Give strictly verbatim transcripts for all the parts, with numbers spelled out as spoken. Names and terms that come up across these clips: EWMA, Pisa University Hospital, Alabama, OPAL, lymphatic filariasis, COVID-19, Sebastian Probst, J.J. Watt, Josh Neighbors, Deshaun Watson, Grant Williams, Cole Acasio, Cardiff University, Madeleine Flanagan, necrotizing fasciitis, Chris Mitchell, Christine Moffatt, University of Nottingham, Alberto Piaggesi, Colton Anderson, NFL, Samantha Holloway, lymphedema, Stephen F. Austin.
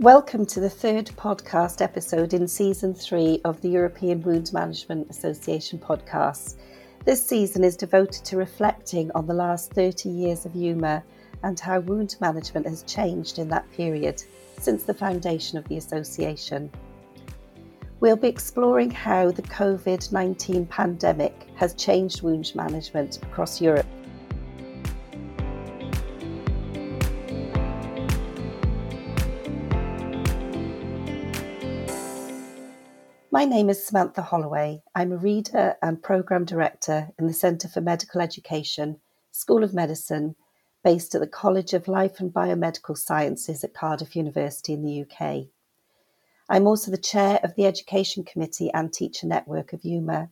Welcome to the third podcast episode in Season three of the European Wounds Management Association podcast. This season is devoted to reflecting on the last thirty years of EWMA and how wound management has changed in that period since the foundation of the association. We'll be exploring how the COVID nineteen pandemic has changed wound management across Europe. My name is Samantha Holloway. I'm a reader and programme director in the Centre for Medical Education, School of Medicine, based at the College of Life and Biomedical Sciences at Cardiff University in the U K. I'm also the chair of the Education Committee and Teacher Network of EWMA.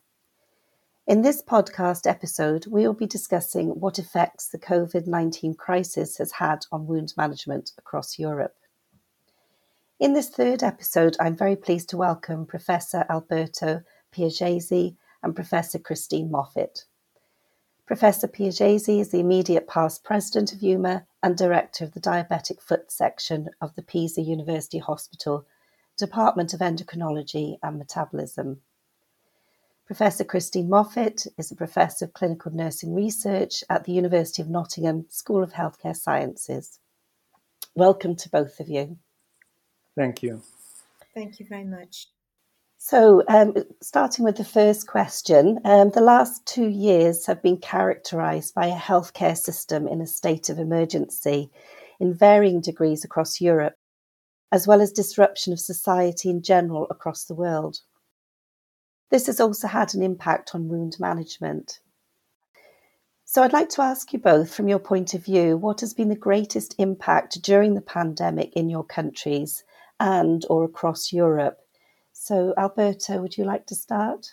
In this podcast episode, we will be discussing what effects the COVID nineteen crisis has had on wound management across Europe. In this third episode, I'm very pleased to welcome Professor Alberto Piaggesi and Professor Christine Moffatt. Professor Piaggesi is the immediate past president of EWMA and director of the diabetic foot section of the Pisa University Hospital, Department of Endocrinology and Metabolism. Professor Christine Moffatt is a professor of clinical nursing research at the University of Nottingham School of Healthcare Sciences. Welcome to both of you. Thank you. Thank you very much. So um, starting with the first question, um, the last two years have been characterised by a healthcare system in a state of emergency in varying degrees across Europe, as well as disruption of society in general across the world. This has also had an impact on wound management. So I'd like to ask you both, from your point of view, what has been the greatest impact during the pandemic in your countries and or across Europe? So Alberto, would you like to start?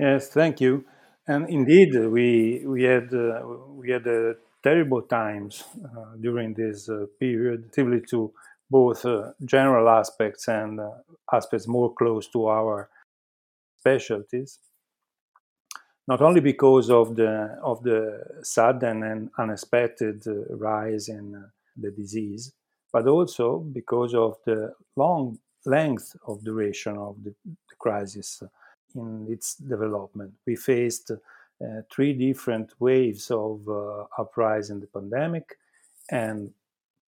Yes, thank you. And indeed, we we had uh, we had uh, terrible times uh, during this uh, period, relatively to both uh, general aspects and uh, aspects more close to our specialties. Not only because of the of the sudden and unexpected uh, rise in uh, the disease, but also because of the long length of duration of the, the crisis in its development. We faced uh, three different waves of uh, uprise in the pandemic, and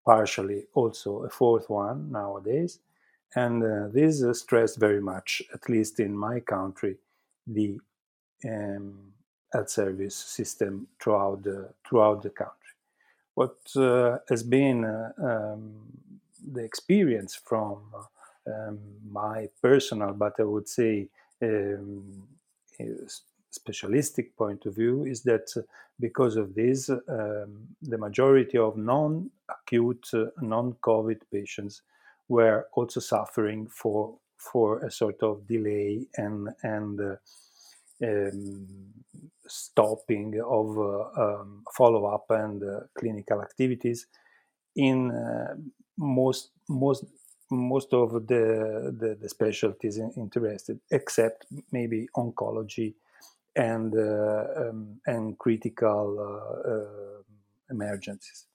partially also a fourth one nowadays. And uh, this uh, stressed very much, at least in my country, the um, health service system throughout the, throughout the country. What uh, has been uh, um, the experience from um, my personal, but I would say um, specialistic point of view, is that because of this, um, the majority of non-acute, uh, non-COVID patients were also suffering for for a sort of delay and and uh, um, stopping of uh, um, follow-up and uh, clinical activities in uh, most most most of the the, the specialties in, interested, except maybe oncology and uh, um, and critical uh, uh, emergencies.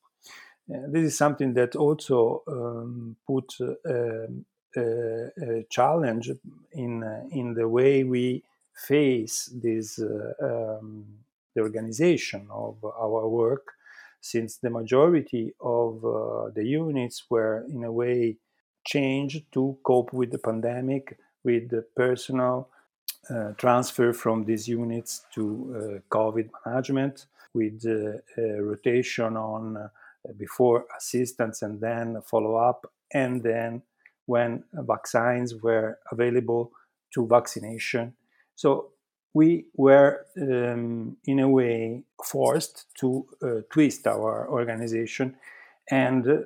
Uh, this is something that also um, put a, a, a challenge in uh, in the way we face this uh, um, the organization of our work, since the majority of uh, the units were in a way changed to cope with the pandemic, with the personal uh, transfer from these units to uh, COVID management, with uh, uh, rotation on uh, before assistance and then follow-up, and then when vaccines were available to vaccination. So we were, um, in a way, forced to uh, twist our organization and uh,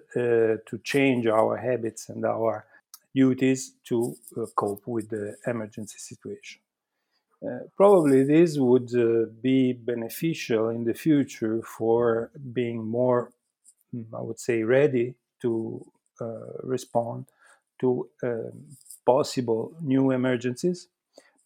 to change our habits and our duties to uh, cope with the emergency situation. Uh, probably this would uh, be beneficial in the future for being more, I would say, ready to uh, respond to uh, possible new emergencies.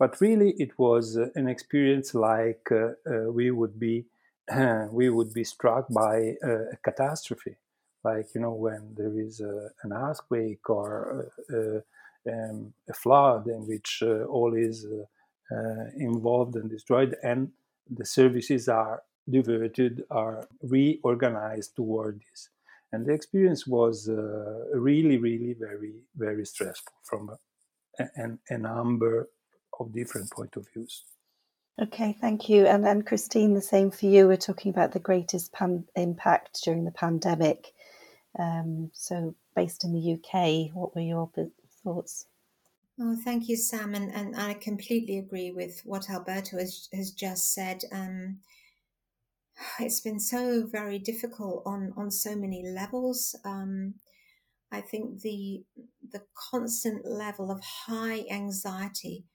But really, it was uh, an experience like uh, uh, we would be uh, we would be struck by uh, a catastrophe. like, you know, when there is a, an earthquake or a, a, um, a flood in which uh, all is uh, uh, involved and destroyed, and the services are diverted, are reorganized toward this. And the experience was uh, really, really very, very stressful from a, a, a number of different point of views. Okay, thank you. And then Christine, the same for you. We're talking about the greatest pan- impact during the pandemic. Um, so based in the U K, what were your thoughts? Oh, thank you, Sam. And, and I completely agree with what Alberto has, has just said. Um, it's been so very difficult on, on so many levels. Um, I think the the constant level of high anxiety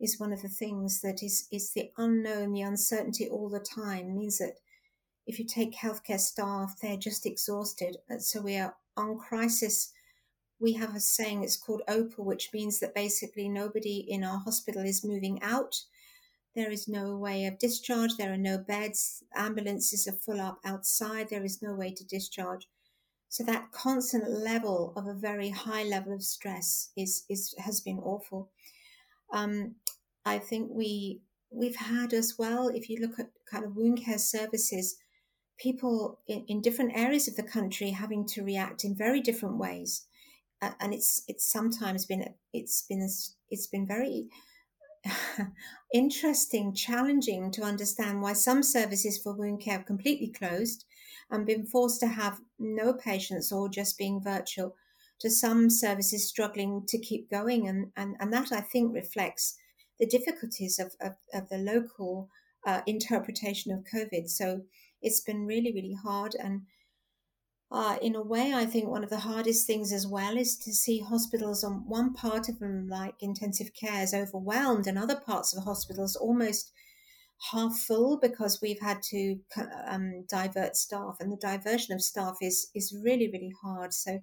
is one of the things that is, is the unknown, the uncertainty all the time, means that if you take healthcare staff, they're just exhausted. So we are on crisis. We have a saying, it's called OPAL, which means that basically nobody in our hospital is moving out. There is no way of discharge. There are no beds. Ambulances are full up outside. There is no way to discharge. So that constant level of a very high level of stress is, is has been awful. Um, I think we, we've had as well, if you look at kind of wound care services, people in, in different areas of the country having to react in very different ways. Uh, and it's, it's sometimes been, it's been, it's been very interesting, challenging to understand why some services for wound care have completely closed and been forced to have no patients or just being virtual, to some services struggling to keep going. And, and, and that, I think, reflects the difficulties of, of, of the local uh, interpretation of COVID. So it's been really, really hard. And uh, in a way, I think one of the hardest things as well is to see hospitals on one part of them, like intensive care, is overwhelmed, and other parts of the hospitals almost half full because we've had to um, divert staff. And the diversion of staff is is really, really hard. So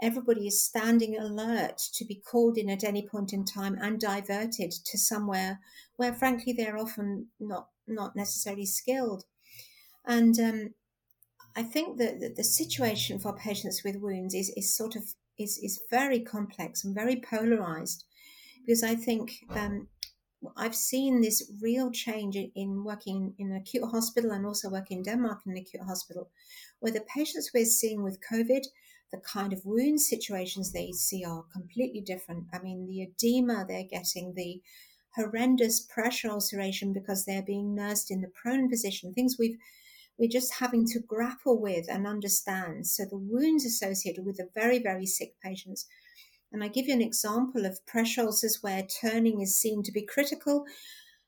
everybody is standing alert to be called in at any point in time and diverted to somewhere where, frankly, they're often not, not necessarily skilled. And um, I think that the, the situation for patients with wounds is, is sort of is, is very complex and very polarized, because I think um, I've seen this real change in, in working in an acute hospital and also working in Denmark in an acute hospital, where the patients we're seeing with COVID, the kind of wound situations they see are completely different. I mean, the edema they're getting, the horrendous pressure ulceration because they're being nursed in the prone position, things we've, we're just having to grapple with and understand. So the wounds associated with the very, very sick patients. And I give you an example of pressure ulcers where turning is seen to be critical,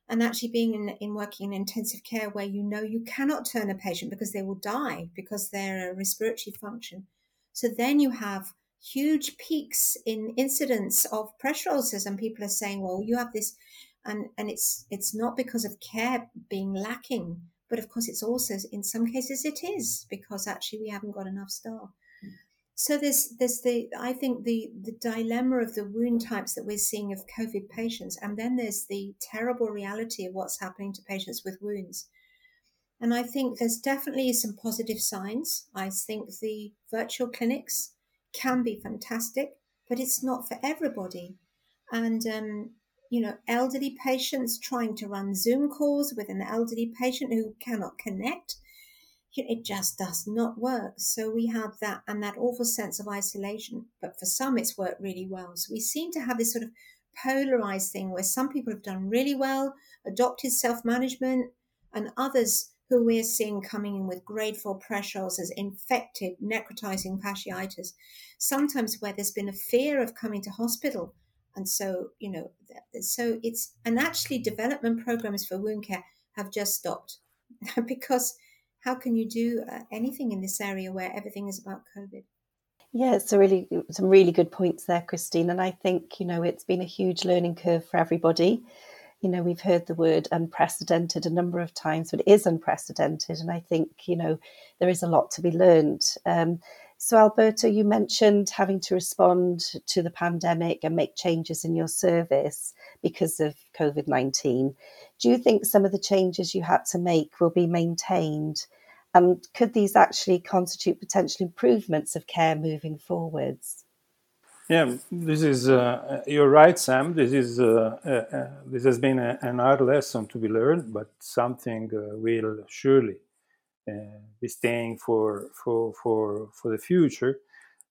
and actually being in, in working in intensive care where you know you cannot turn a patient because they will die because they're a respiratory function. So then you have huge peaks in incidence of pressure ulcers, and people are saying, well, you have this, and, and it's it's not because of care being lacking, but of course it's also, in some cases it is, because actually we haven't got enough staff. Mm. So there's, there's the, I think the, the dilemma of the wound types that we're seeing of COVID patients, and then there's the terrible reality of what's happening to patients with wounds. And I think there's definitely some positive signs. I think the virtual clinics can be fantastic, but it's not for everybody. And, um, you know, elderly patients trying to run Zoom calls with an elderly patient who cannot connect, it just does not work. So we have that and that awful sense of isolation. But for some, it's worked really well. So we seem to have this sort of polarized thing where some people have done really well, adopted self-management, and others who we're seeing coming in with grade four pressure ulcers, infected, necrotizing fasciitis, sometimes where there's been a fear of coming to hospital. And so, you know, so it's, and actually development programs for wound care have just stopped because how can you do anything in this area where everything is about COVID? Yeah, it's a really, some really good points there, Christine. And I think, you know, it's been a huge learning curve for everybody. You know, we've heard the word unprecedented a number of times, but it is unprecedented. And I think, you know, there is a lot to be learned. Um, so, Alberto, you mentioned having to respond to the pandemic and make changes in your service because of COVID nineteen. Do you think some of the changes you had to make will be maintained? And could these actually constitute potential improvements of care moving forwards? Yeah, this is, uh, you're right, Sam. This is uh, uh, uh, this has been a, an hard lesson to be learned, but something uh, will surely uh, be staying for for for for the future.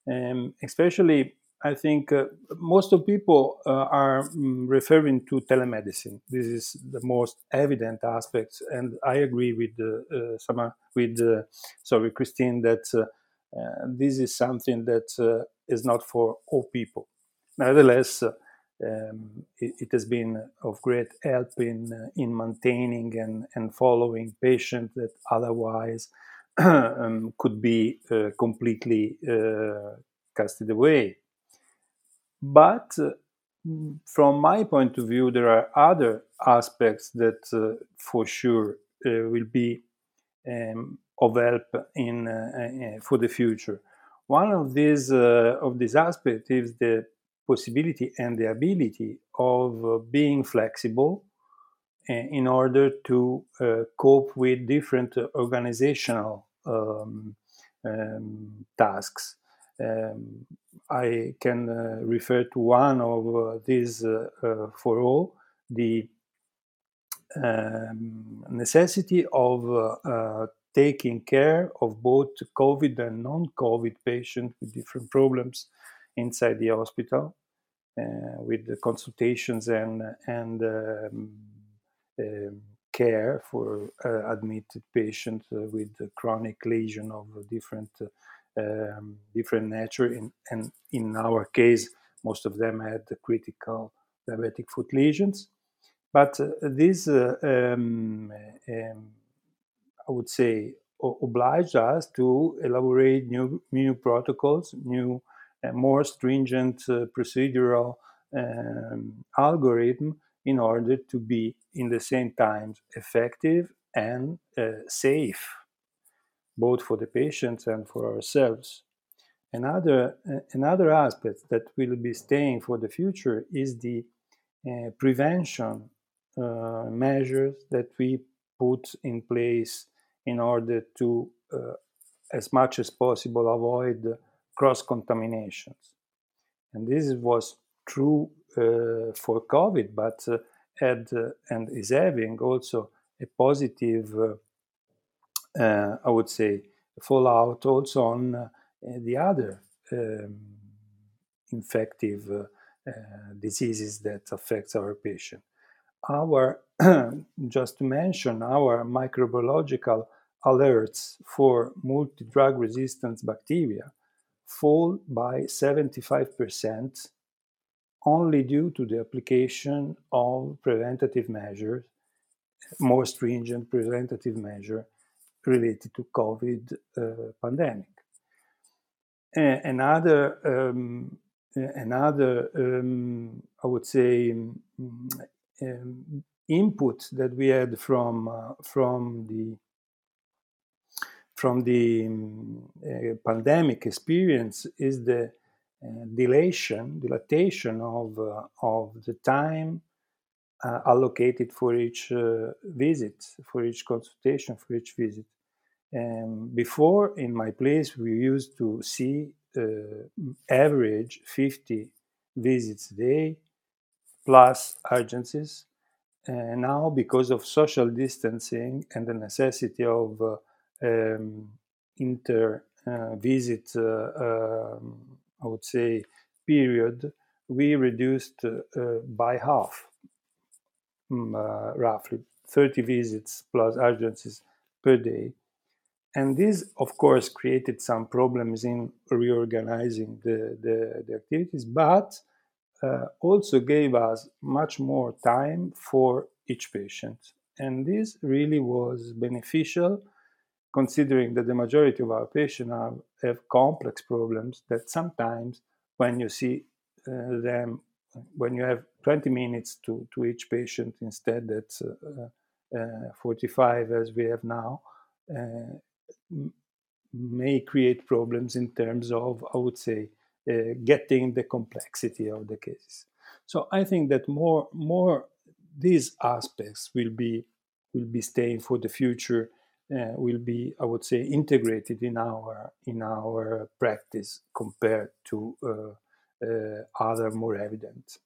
Um, especially, I think uh, most of people uh, are referring to telemedicine. This is the most evident aspect, and I agree with uh, uh, Sama, with uh, sorry, Christine, that uh, uh, this is something that uh, is not for all people. Nevertheless, uh, um, it, it has been of great help in uh, in maintaining and, and following patients that otherwise um, could be uh, completely uh, casted away. But uh, from my point of view, there are other aspects that uh, for sure uh, will be um, of help in uh, uh, for the future. One of these uh, of these aspects is the possibility and the ability of uh, being flexible uh, in order to uh, cope with different organizational um, um, tasks. Um, I can uh, refer to one of uh, these uh, uh, for all, the um, necessity of uh, uh, taking care of both COVID and non-COVID patients with different problems inside the hospital, uh, with the consultations and, and um, um, care for uh, admitted patients uh, with chronic lesion of different uh, Um, different nature, in, and in our case, most of them had critical diabetic foot lesions. But uh, this, uh, um, um, I would say, o- obliged us to elaborate new new protocols, new, uh, more stringent uh, procedural um, algorithm in order to be, in the same time, effective and uh, safe, both for the patients and for ourselves. Another another aspect that will be staying for the future is the uh, prevention uh, measures that we put in place in order to, uh, as much as possible, avoid cross-contaminations. And this was true uh, for COVID, but uh, had uh, and is having also a positive uh, Uh, I would say, fallout also on uh, the other um, infective uh, uh, diseases that affects our patient. Our, just to mention, our microbiological alerts for multi-drug resistant bacteria fall by seventy-five percent only due to the application of preventative measures, more stringent preventative measure related to COVID uh, pandemic. A- another, um, another, um, I would say, um, um, input that we had from uh, from the from the um, uh, pandemic experience is the uh, dilation, dilatation of uh, of the time Uh, allocated for each uh, visit, for each consultation, for each visit. Um, before, in my place, we used to see uh, average fifty visits a day plus urgencies. And now, because of social distancing and the necessity of uh, um, inter-visit, uh, uh, um, I would say, period, we reduced uh, uh, by half. Uh, roughly thirty visits plus urgencies per day. And this, of course, created some problems in reorganizing the, the, the activities, but uh, also gave us much more time for each patient. And this really was beneficial, considering that the majority of our patients have, have complex problems that sometimes when you see uh, them, when you have twenty minutes to, to each patient instead that's uh, uh, forty-five as we have now, uh, m- may create problems in terms of, I would say, uh, getting the complexity of the cases. So I think that more more these aspects will be will be staying for the future uh, will be, I would say, integrated in our in our practice compared to uh, uh, other more evident.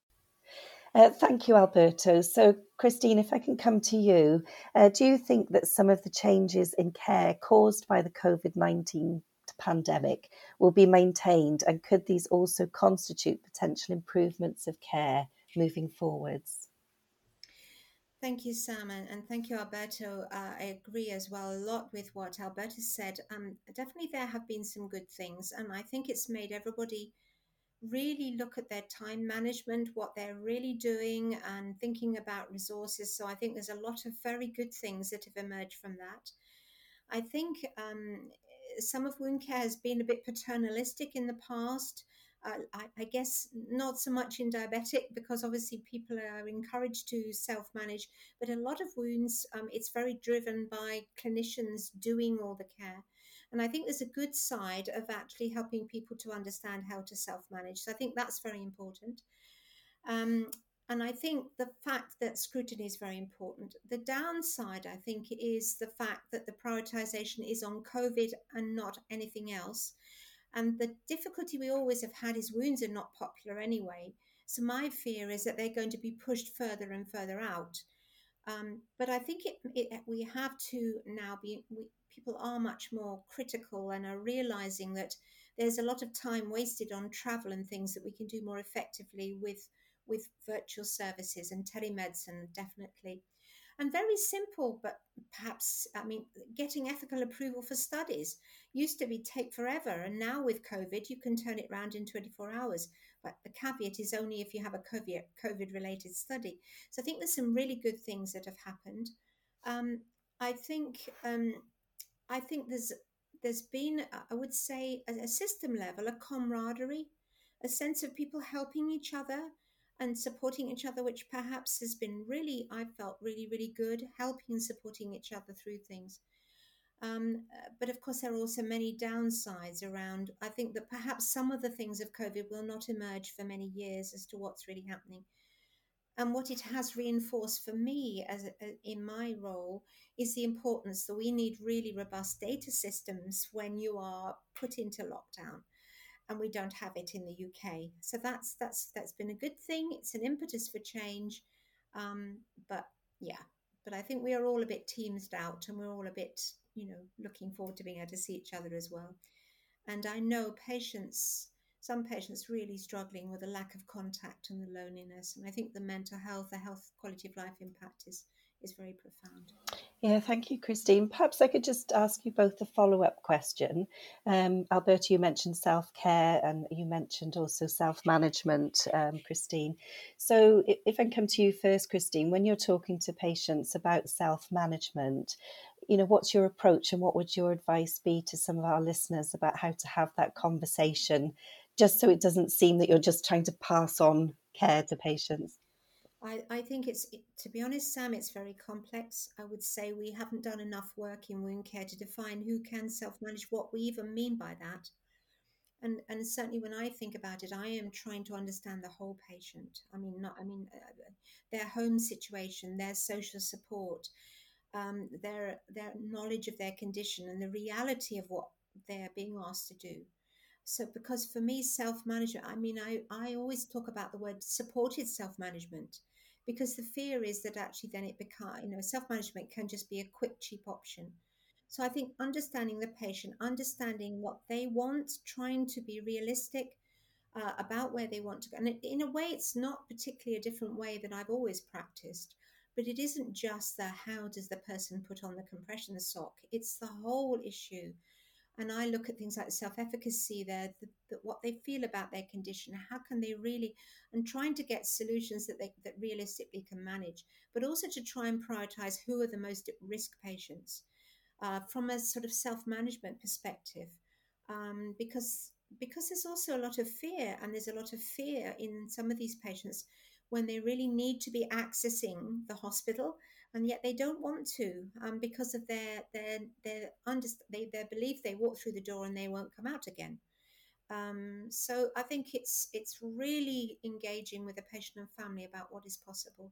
Uh, thank you, Alberto. So, Christine, if I can come to you, uh, do you think that some of the changes in care caused by the covid nineteen pandemic will be maintained, and could these also constitute potential improvements of care moving forwards? Thank you, Sam, and thank you, Alberto. Uh, I agree as well a lot with what Alberto said. Um, definitely there have been some good things, and I think it's made everybody really look at their time management, what they're really doing, and thinking about resources. So I think there's a lot of very good things that have emerged from that. I think um, some of wound care has been a bit paternalistic in the past. Uh, I, I guess not so much in diabetic, because obviously people are encouraged to self-manage, but a lot of wounds, um, it's very driven by clinicians doing all the care. And I think there's a good side of actually helping people to understand how to self-manage. So I think that's very important. Um, and I think the fact that scrutiny is very important. The downside, I think, is the fact that the prioritization is on COVID and not anything else. And the difficulty we always have had is wounds are not popular anyway. So my fear is that they're going to be pushed further and further out. Um, but I think it, it, we have to now be, we, people are much more critical and are realizing that there's a lot of time wasted on travel and things that we can do more effectively with, with virtual services and telemedicine, definitely. And very simple, but perhaps, I mean, getting ethical approval for studies used to be take forever. And now with COVID, you can turn it around in twenty-four hours. But the caveat is only if you have a COVID-related study. So I think there's some really good things that have happened. Um, I think um, I think there's there's been, I would say, at a system level, a camaraderie, a sense of people helping each other and supporting each other, which perhaps has been really, I felt really, really good, helping and supporting each other through things. Um, but of course, there are also many downsides around. I think that perhaps some of the things of COVID will not emerge for many years as to what's really happening. And what it has reinforced for me as, as in my role is the importance that we need really robust data systems when you are put into lockdown. And we don't have it in the U K. So that's that's that's been a good thing. It's an impetus for change. Um, but yeah, but I think we are all a bit teased out, and we're all a bit, you know, looking forward to being able to see each other as well. And I know patients, some patients really struggling with the lack of contact and the loneliness. And I think the mental health, the health quality of life impact is is very profound. Yeah, thank you, Christine. Perhaps I could just ask you both a follow-up question. Um, Alberto, you mentioned self-care, and you mentioned also self-management, um, Christine. So if I can come to you first, Christine, when you're talking to patients about self-management, you know, what's your approach, and what would your advice be to some of our listeners about how to have that conversation, just so it doesn't seem that you're just trying to pass on care to patients? I, I think it's, to be honest, Sam, it's very complex. I would say we haven't done enough work in wound care to define who can self-manage, what we even mean by that. And and certainly when I think about it, I am trying to understand the whole patient. I mean, not I mean, uh, their home situation, their social support, um, their their knowledge of their condition, and the reality of what they're being asked to do. So because for me, self-management, I mean, I, I always talk about the word supported self-management. Because the fear is that actually then it becomes, you know, self-management can just be a quick, cheap option. So I think understanding the patient, understanding what they want, trying to be realistic uh, about where they want to go. And in a way, it's not particularly a different way than I've always practiced. But it isn't just the how does the person put on the compression, the sock. It's the whole issue. And I look at things like self-efficacy there, the, the, what they feel about their condition, how can they really, and trying to get solutions that they that realistically can manage, but also to try and prioritise who are the most at-risk patients uh, from a sort of self-management perspective, um, because because there's also a lot of fear, and there's a lot of fear in some of these patients when they really need to be accessing the hospital. And yet they don't want to um, because of their their their, under, they, their belief they walk through the door and they won't come out again. Um, so I think it's it's really engaging with the patient and family about what is possible.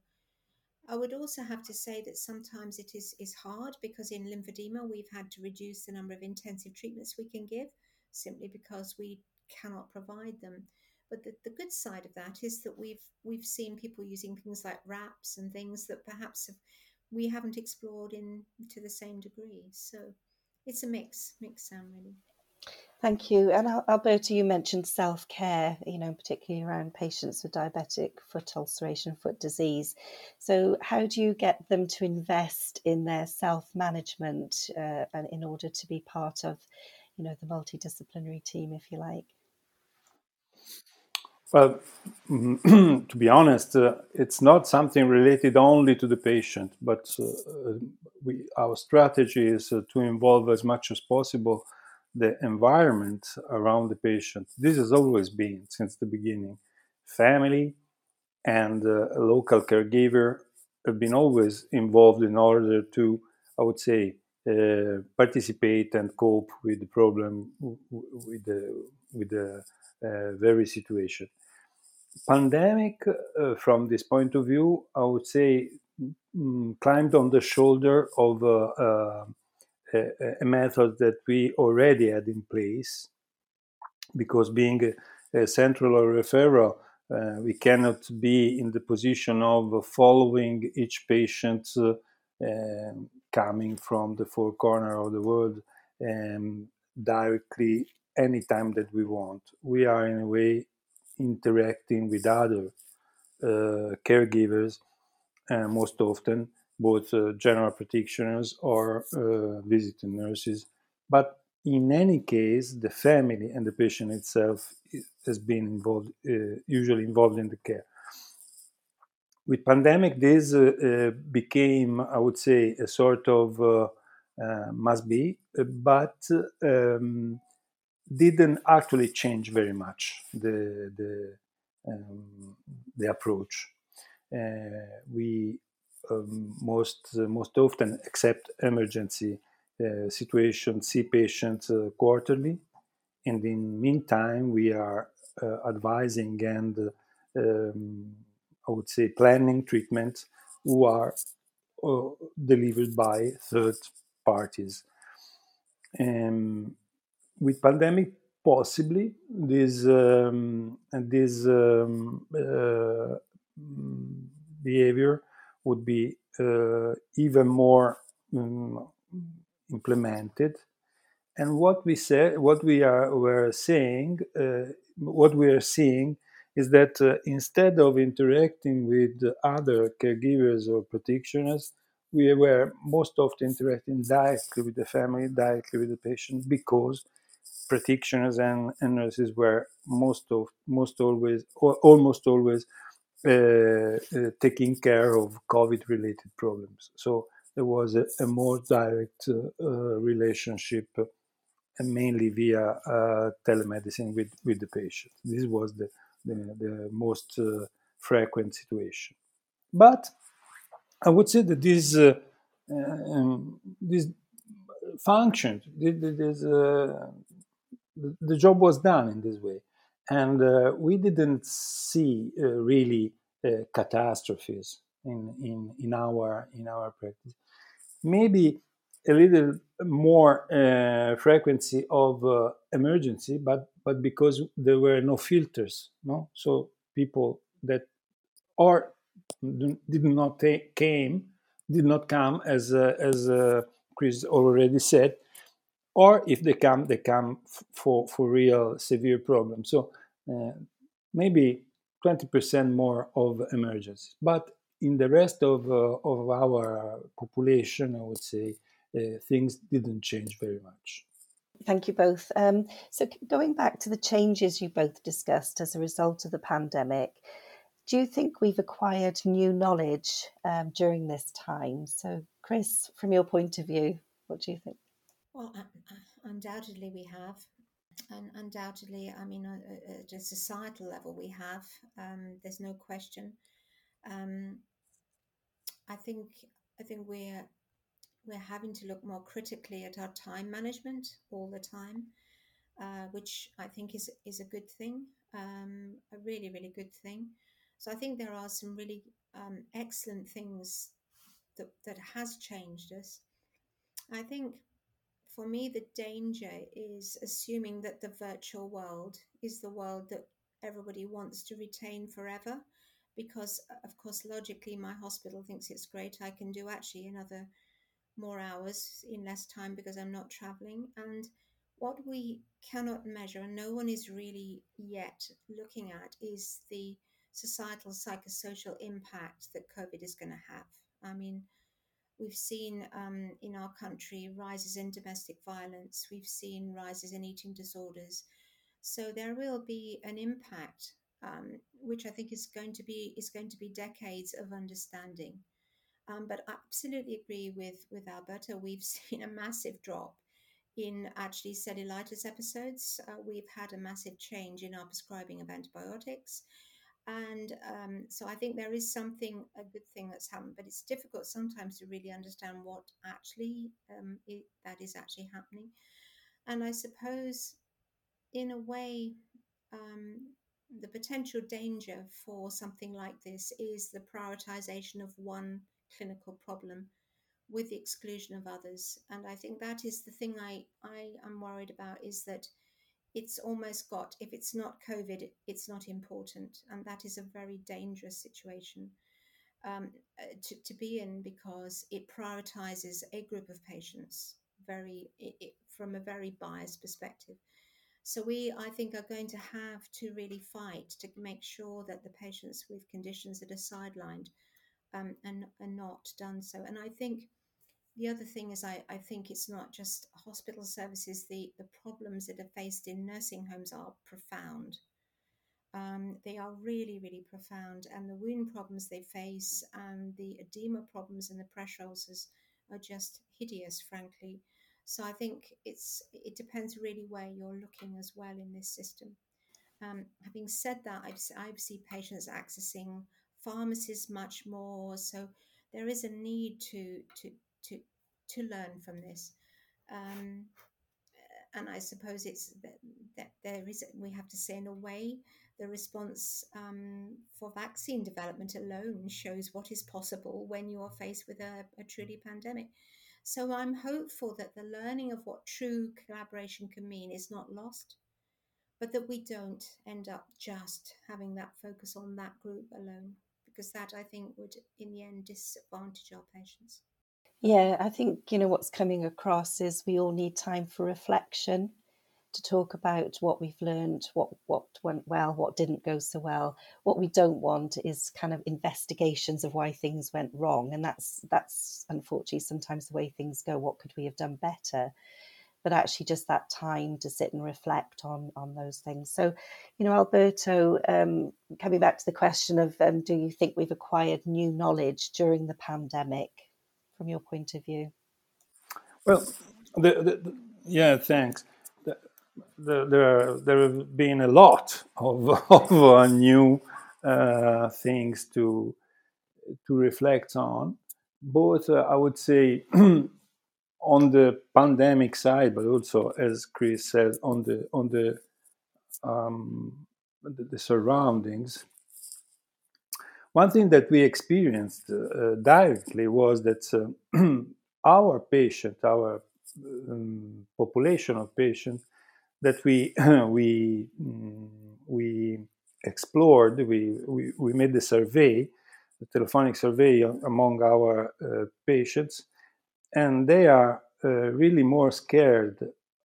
I would also have to say that sometimes it is, is hard, because in lymphedema we've had to reduce the number of intensive treatments we can give simply because we cannot provide them. But the, the good side of that is that we've we've seen people using things like wraps and things that perhaps have, we haven't explored in to the same degree. So it's a mix, mix Sam, really. Thank you. And Alberto, you mentioned self-care, you know, particularly around patients with diabetic foot ulceration, foot disease. So how do you get them to invest in their self-management uh, and in order to be part of, you know, the multidisciplinary team, if you like? Well, to be honest, uh, it's not something related only to the patient, but uh, we, our strategy is uh, to involve as much as possible the environment around the patient. This has always been, since the beginning, family and uh, a local caregiver have been always involved in order to, I would say, uh, participate and cope with the problem, with the, with the uh, very situation. Pandemic, uh, from this point of view, I would say, mm, climbed on the shoulder of uh, uh, a, a method that we already had in place, because being a, a central or referral, uh, we cannot be in the position of following each patient uh, um, coming from the four corners of the world um, directly anytime that we want. We are in a way interacting with other uh, caregivers, uh, most often both uh, general practitioners or uh, visiting nurses. But in any case, the family and the patient itself has been involved, uh, usually involved in the care. With pandemic, this uh, uh, became, I would say, a sort of uh, uh, must be, but um, didn't actually change very much the the, um, the approach. Uh, we Um, most uh, most often, except emergency uh, situations, see patients uh, quarterly, and in meantime we are uh, advising and uh, um, I would say planning treatment who are uh, delivered by third parties. Um, with pandemic, possibly this um, this um, uh, behavior would be uh, even more um, implemented, and what we say, what we are were saying, uh, what we are seeing is that uh, instead of interacting with other caregivers or practitioners, we were most often interacting directly with the family, directly with the patient, because practitioners and, and nurses were most of most always or almost always. Uh, uh, taking care of COVID-related problems. So there was a, a more direct uh, uh, relationship, uh, and mainly via uh, telemedicine with, with the patient. This was the, the, the most uh, frequent situation. But I would say that this, uh, um, this functioned. This, uh, the job was done in this way. And uh, we didn't see uh, really uh, catastrophes in, in, in our in our practice. Maybe a little more uh, frequency of uh, emergency, but, but because there were no filters, no, so people that or did not take, came did not come as uh, as uh, Chris already said. Or if they come, they come f- for, for real severe problems. So uh, maybe twenty percent more of emergencies. But in the rest of uh, of our population, I would say, uh, things didn't change very much. Thank you both. Um, so going back to the changes you both discussed as a result of the pandemic, do you think we've acquired new knowledge um, during this time? So Chris, from your point of view, what do you think? Well, undoubtedly we have, and undoubtedly, I mean, at a societal level we have, um, there's no question. Um, I think I think we're, we're having to look more critically at our time management all the time, uh, which I think is, is a good thing, um, a really, really good thing. So I think there are some really um, excellent things that, that has changed us. I think for me, the danger is assuming that the virtual world is the world that everybody wants to retain forever, because, of course, logically, my hospital thinks it's great. I can do actually another more hours in less time because I'm not traveling. And what we cannot measure, and no one is really yet looking at, is the societal psychosocial impact that COVID is going to have. I mean, we've seen um, in our country rises in domestic violence. We've seen rises in eating disorders. So there will be an impact, um, which I think is going to be is going to be decades of understanding. Um, but I absolutely agree with, with Alberto. We've seen a massive drop in actually cellulitis episodes. Uh, we've had a massive change in our prescribing of antibiotics. And um, so I think there is something, a good thing that's happened, but it's difficult sometimes to really understand what actually um, it, that is actually happening. And I suppose, in a way, um, the potential danger for something like this is the prioritization of one clinical problem with the exclusion of others. And I think that is the thing I, I am worried about, is that it's almost got, if it's not COVID, it's not important. And that is a very dangerous situation um, to, to be in, because it prioritizes a group of patients very it, it, from a very biased perspective. So we, I think, are going to have to really fight to make sure that the patients with conditions that are sidelined um, and are not done so. And I think the other thing is I, I think it's not just hospital services. The, the problems that are faced in nursing homes are profound. Um, they are really, really profound. And the wound problems they face and the edema problems and the pressure ulcers are just hideous, frankly. So I think it's it depends really where you're looking as well in this system. Um, having said that, I've, I've seen patients accessing pharmacies much more. So there is a need to to to, to learn from this. Um, and I suppose it's that, that there is, we have to say, in a way, the response um, for vaccine development alone shows what is possible when you are faced with a, a truly pandemic. So I'm hopeful that the learning of what true collaboration can mean is not lost, but that we don't end up just having that focus on that group alone, because that, I think, would in the end disadvantage our patients. Yeah, I think, you know, what's coming across is we all need time for reflection, to talk about what we've learned, what, what went well, what didn't go so well. What we don't want is kind of investigations of why things went wrong. And that's, that's unfortunately sometimes the way things go. What could we have done better? But actually just that time to sit and reflect on, on those things. So, you know, Alberto, um, coming back to the question of um, do you think we've acquired new knowledge during the pandemic from your point of view? Well, the, the, the, yeah, thanks. The, There, there, there have been a lot of, of uh, new uh, things to to reflect on. Both, uh, I would say, on the pandemic side, but also, as Chris said, on the on the um, the, the surroundings. One thing that we experienced uh, directly was that uh, our patient, our um, population of patients that we we we explored, we, we we made the survey, the telephonic survey among our uh, patients, and they are uh, really more scared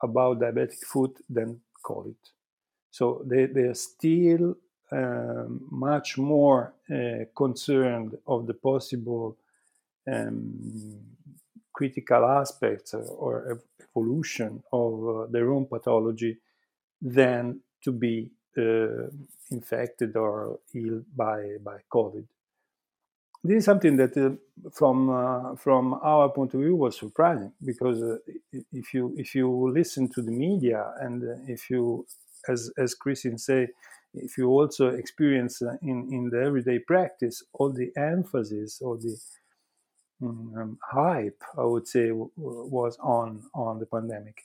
about diabetic foot than COVID. So they they are still um, much more uh, concerned of the possible um, critical aspects or evolution of uh, their own pathology than to be uh, infected or ill by, by COVID. This is something that uh, from uh, from our point of view was surprising, because uh, if you if you listen to the media, and if you, as as Christine say, if you also experience in, in the everyday practice all the emphasis, all the Um, hype, I would say, w- was on on the pandemic,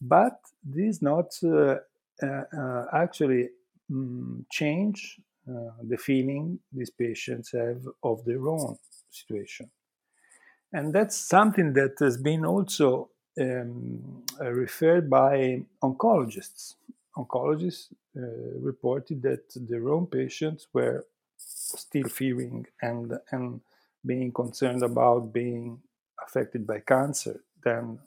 but this not uh, uh, uh, actually um, change uh, the feeling these patients have of their own situation. And that's something that has been also um, referred by oncologists. Oncologists uh, reported that their own patients were still fearing and, and being concerned about being affected by cancer than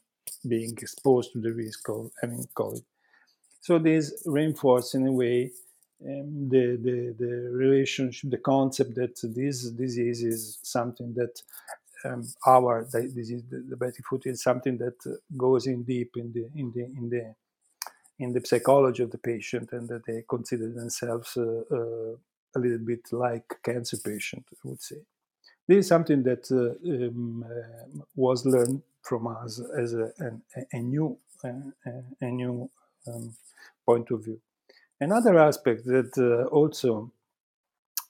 being exposed to the risk of having COVID. So this reinforced in a way um, the, the the relationship, the concept that this disease is something that um, our disease, diabetic foot, is something that goes in deep in the in the in the in the psychology of the patient, and that they consider themselves uh, uh, a little bit like cancer patient, I would say. This is something that uh, um, uh, was learned from us as a, a, a new, uh, a new um, point of view. Another aspect that uh, also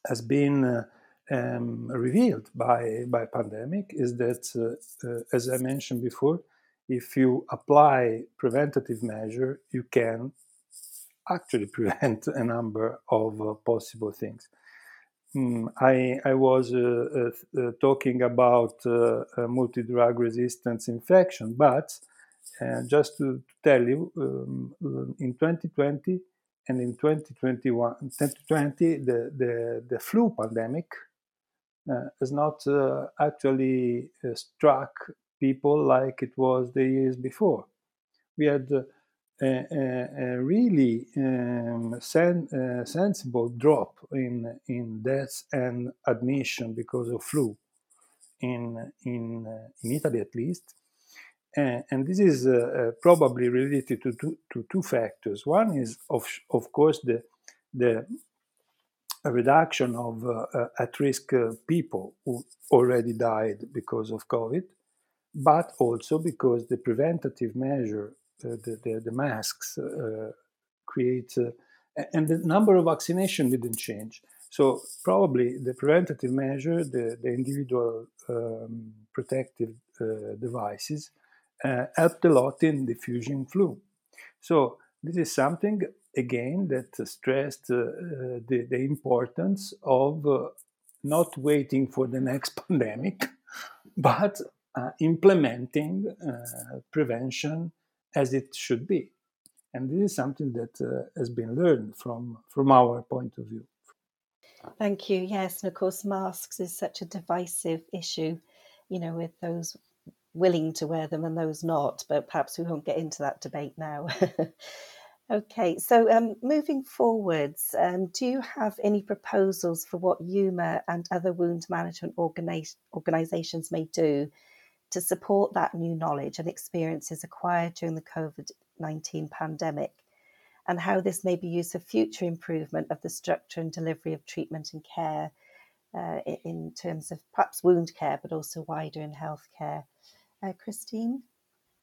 has been uh, um, revealed by by pandemic is that, uh, uh, as I mentioned before, if you apply preventative measure, you can actually prevent a number of uh, possible things. Mm, I, I was uh, uh, talking about uh, multi-drug resistance infection, but uh, just to tell you, um, in twenty twenty and in twenty twenty-one, twenty twenty the, the, the flu pandemic uh, has not uh, actually uh, struck people like it was the years before. We had uh, a, a really um, sen- uh, sensible drop in in deaths and admission because of flu in in uh, in Italy, at least, and, and this is uh, uh, probably related to two, to two factors. One is of of course the the reduction of uh, uh, at-risk uh, people who already died because of COVID, but also because the preventative measure, uh, the, the, the masks, uh, create, uh, and the number of vaccination didn't change. So probably the preventative measure, the, the individual um, protective uh, devices, uh, helped a lot in diffusing flu. So this is something, again, that stressed uh, uh, the, the importance of uh, not waiting for the next pandemic, but Uh, implementing uh, prevention as it should be. And this is something that uh, has been learned from, from our point of view. Thank you. Yes, and of course masks is such a divisive issue, you know, with those willing to wear them and those not, but perhaps we won't get into that debate now. Okay, so um, moving forwards, um, do you have any proposals for what E W M A and other wound management organi- organisations may do to support that new knowledge and experiences acquired during the COVID nineteen pandemic, and how this may be used for future improvement of the structure and delivery of treatment and care uh, in terms of perhaps wound care, but also wider in healthcare? Uh, Christine?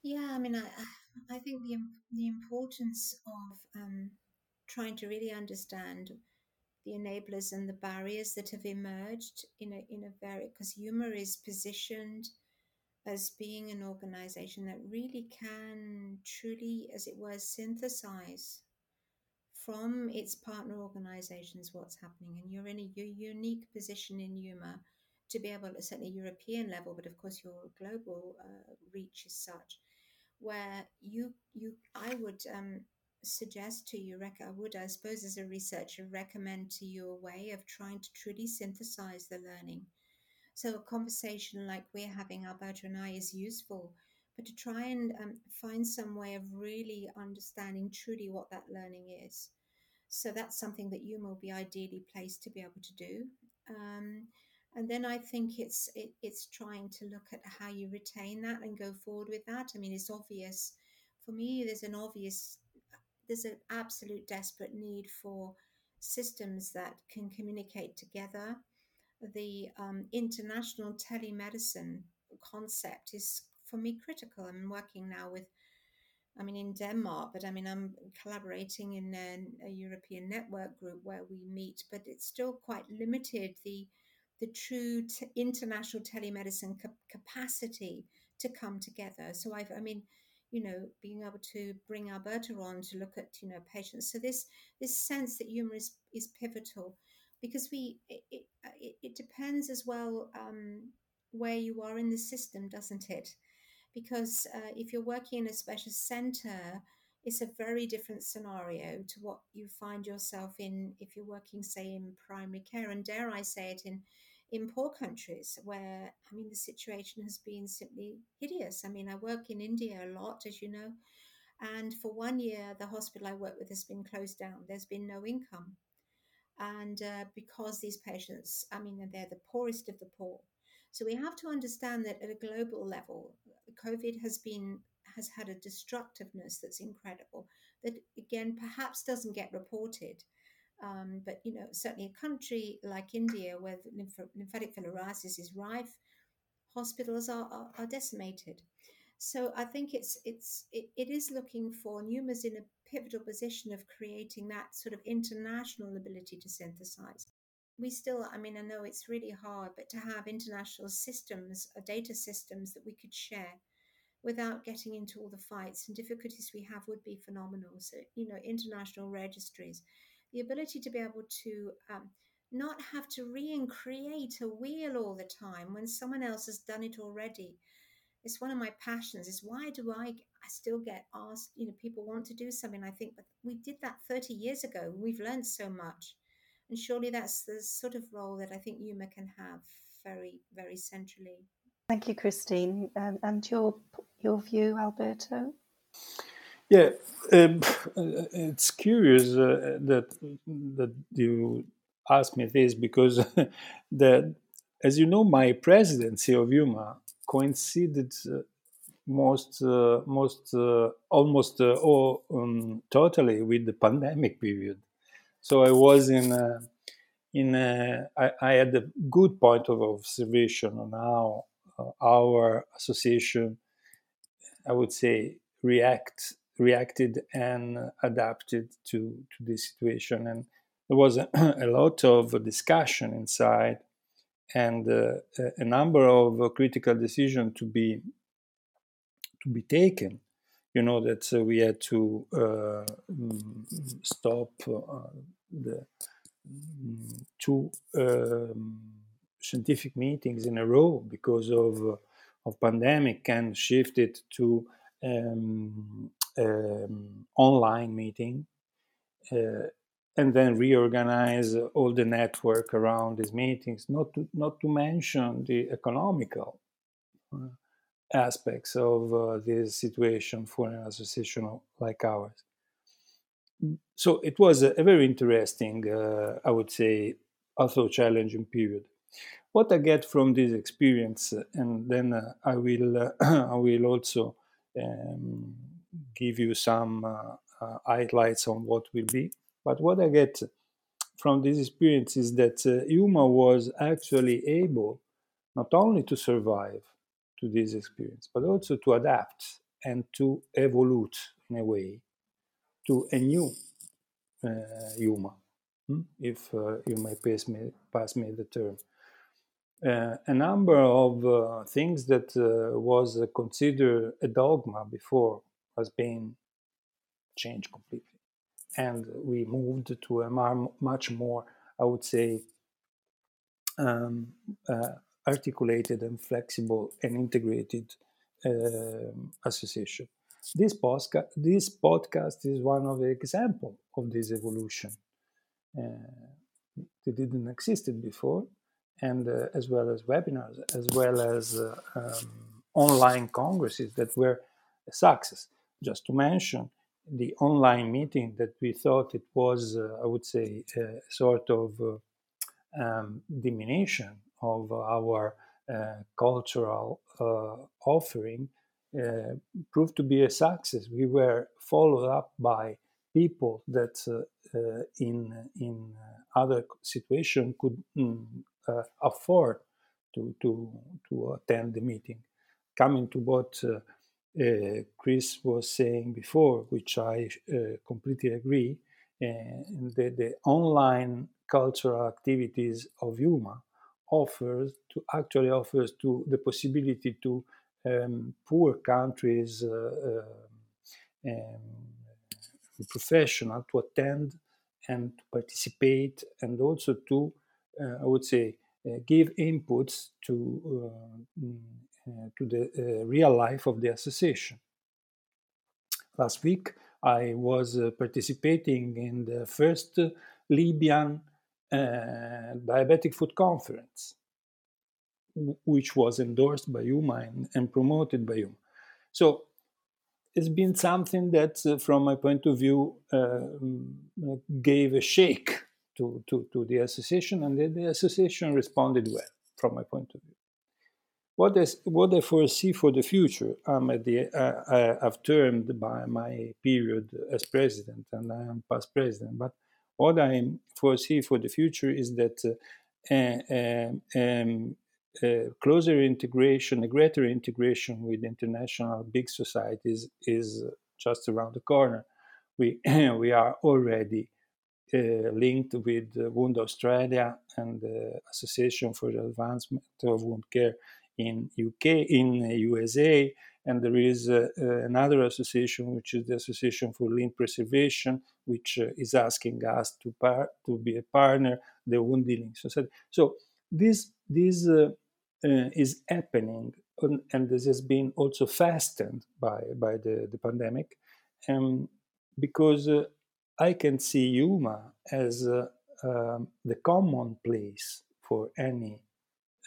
Yeah, I mean, I, I think the, the importance of um, trying to really understand the enablers and the barriers that have emerged in a, in a very, because E W M A is positioned as being an organization that really can truly, as it were, synthesize from its partner organizations what's happening. And you're in a unique position in E W M A to be able to, certainly European level, but of course your global uh, reach is such, where you, you, I would um, suggest to you, I would, I suppose, as a researcher, recommend to you a way of trying to truly synthesize the learning. So a conversation like we're having, Alberto and I, is useful, but to try and um, find some way of really understanding truly what that learning is. So that's something that you will be ideally placed to be able to do. Um, and then I think it's it, it's trying to look at how you retain that and go forward with that. I mean, it's obvious. For me, there's an obvious, there's an absolute desperate need for systems that can communicate together. The um, international telemedicine concept is, for me, critical. I'm working now with, I mean, in Denmark, but I mean, I'm collaborating in a, a European network group where we meet, but it's still quite limited, the the true t- international telemedicine cap- capacity to come together. So I've, I mean, you know, being able to bring Alberta on to look at, you know, patients. So this this sense that humor is, is pivotal. because we it, it, it depends as well um, where you are in the system, doesn't it? Because uh, if you're working in a special centre, it's a very different scenario to what you find yourself in if you're working, say, in primary care. And dare I say it, in in poor countries where, I mean, the situation has been simply hideous. I mean, I work in India a lot, as you know, and for one year, the hospital I work with has been closed down. There's been no income. And uh, because these patients, I mean, they're the poorest of the poor. So we have to understand that at a global level, COVID has been has had a destructiveness that's incredible, that, again, perhaps doesn't get reported. Um, but, you know, certainly a country like India, where lymph- lymphatic filariasis is rife, hospitals are, are, are decimated. So I think it's it's it, it is looking for NUMA's in a pivotal position of creating that sort of international ability to synthesize. We still, I mean, I know it's really hard, but to have international systems, or data systems that we could share without getting into all the fights and difficulties we have would be phenomenal. So, you know, international registries, the ability to be able to um, not have to re-create a wheel all the time when someone else has done it already. It's one of my passions is why do I, I still get asked, you know, people want to do something. I think, but we did that thirty years ago. We've learned so much. And surely that's the sort of role that I think EWMA can have very, very centrally. Thank you, Christine. Um, and your your view, Alberto? Yeah, um, it's curious uh, that that you asked me this because that, as you know, my presidency of EWMA coincided uh, most uh, most uh, almost uh, all, um, totally with the pandemic period. So I was in. Uh, in uh, I, I had a good point of observation on how. Uh, our association, I would say, react reacted and adapted to, to this situation. And there was a, a lot of discussion inside and uh, a number of critical decisions to be to be taken. You know, that uh, we had to uh, stop uh, the two um, scientific meetings in a row because of of pandemic and shifted to um, um, online meeting uh, and then reorganize all the network around these meetings, not to, not to mention the economical uh, aspects of uh, this situation for an association like ours. So it was a, a very interesting, uh, I would say, also challenging period. What I get from this experience, and then uh, I will uh, I will also um, give you some uh, uh, highlights on what will be. But what I get from this experience is that uh, EWMA was actually able not only to survive to this experience, but also to adapt and to evolve in a way to a new uh, EWMA, hmm? if uh, you may pass me, pass me the term. Uh, a number of uh, things that uh, was uh, considered a dogma before has been changed completely. And we moved to a mar- much more, I would say, um, uh, articulated and flexible and integrated uh, association. This, posca- this podcast is one of the examples of this evolution. Uh, it didn't exist before. And uh, as well as webinars, as well as uh, um, online congresses that were a success. Just to mention the online meeting that we thought it was, uh, I would say, a sort of uh, um, diminution of our uh, cultural uh, offering, uh, proved to be a success. We were followed up by people that uh, uh, in, in other situation could mm, Uh, afford to, to to attend the meeting. Coming to what uh, uh, Chris was saying before, which I uh, completely agree, uh, the, the online cultural activities of EWMA offers to actually offers to the possibility to um, poor countries uh, um, um, professional to attend and to participate, and also to, uh, I would say, uh, give inputs to uh, uh, to the uh, real life of the association. Last week, I was uh, participating in the first uh, Libyan uh, Diabetic Food Conference, w- which was endorsed by E W M A and, and promoted by E W M A. So it's been something that, uh, from my point of view, uh, gave a shake to, to, to the association, and the, the association responded well, from my point of view. What I, what I foresee for the future, I'm at the, uh, I've termed by my period as president, and I am past president, but what I foresee for the future is that uh, uh, um, Uh, closer integration, a greater integration with international big societies is just around the corner. We we are already uh, linked with uh, Wound Australia and the Association for the Advancement of Wound Care in U K, in U S A, and there is uh, uh, another association, which is the Association for Limb Preservation, which uh, is asking us to par- to be a partner, the Wound Healing Society. So this this. Uh, Uh, is happening, and this has been also fastened by, by the, the pandemic, um, because uh, I can see E W M A as uh, um, the common place for any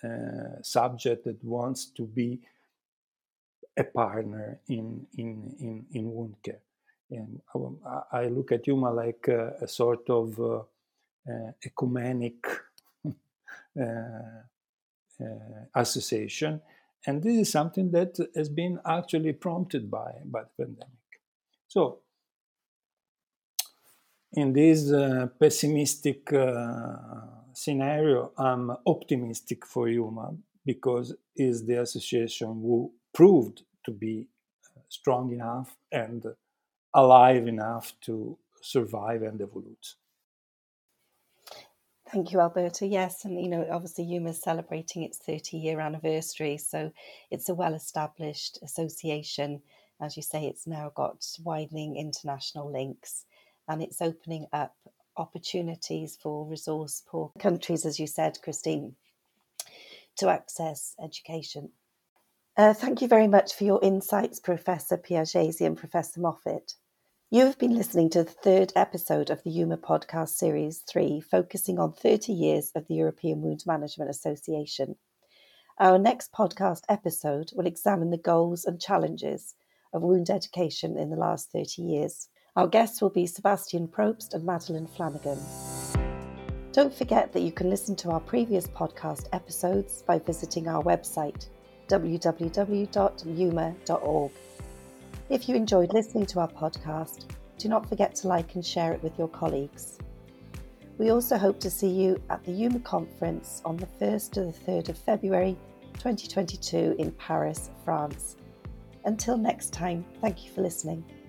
uh, subject that wants to be a partner in in, in, in wound care. And I, I look at E W M A like uh, a sort of uh, uh, ecumenic uh, Uh, association, and this is something that has been actually prompted by, by the pandemic. So, in this uh, pessimistic uh, scenario, I'm optimistic for E W M A, because it's the association who proved to be strong enough and alive enough to survive and evolve. Thank you, Alberto. Yes, and you know, obviously E W M A is celebrating its thirty-year anniversary, so it's a well-established association. As you say, it's now got widening international links, and it's opening up opportunities for resource-poor countries, as you said, Christine, to access education. Uh, thank you very much for your insights, Professor Piaggesi and Professor Moffatt. You have been listening to the third episode of the E W M A podcast series three, focusing on thirty years of the European Wound Management Association. Our next podcast episode will examine the goals and challenges of wound education in the last thirty years. Our guests will be Sebastian Probst and Madeleine Flanagan. Don't forget that you can listen to our previous podcast episodes by visiting our website, w w w dot e w m a dot org. If you enjoyed listening to our podcast, do not forget to like and share it with your colleagues. We also hope to see you at the E W M A conference on the first to the third of February twenty twenty-two in Paris, France. Until next time, thank you for listening.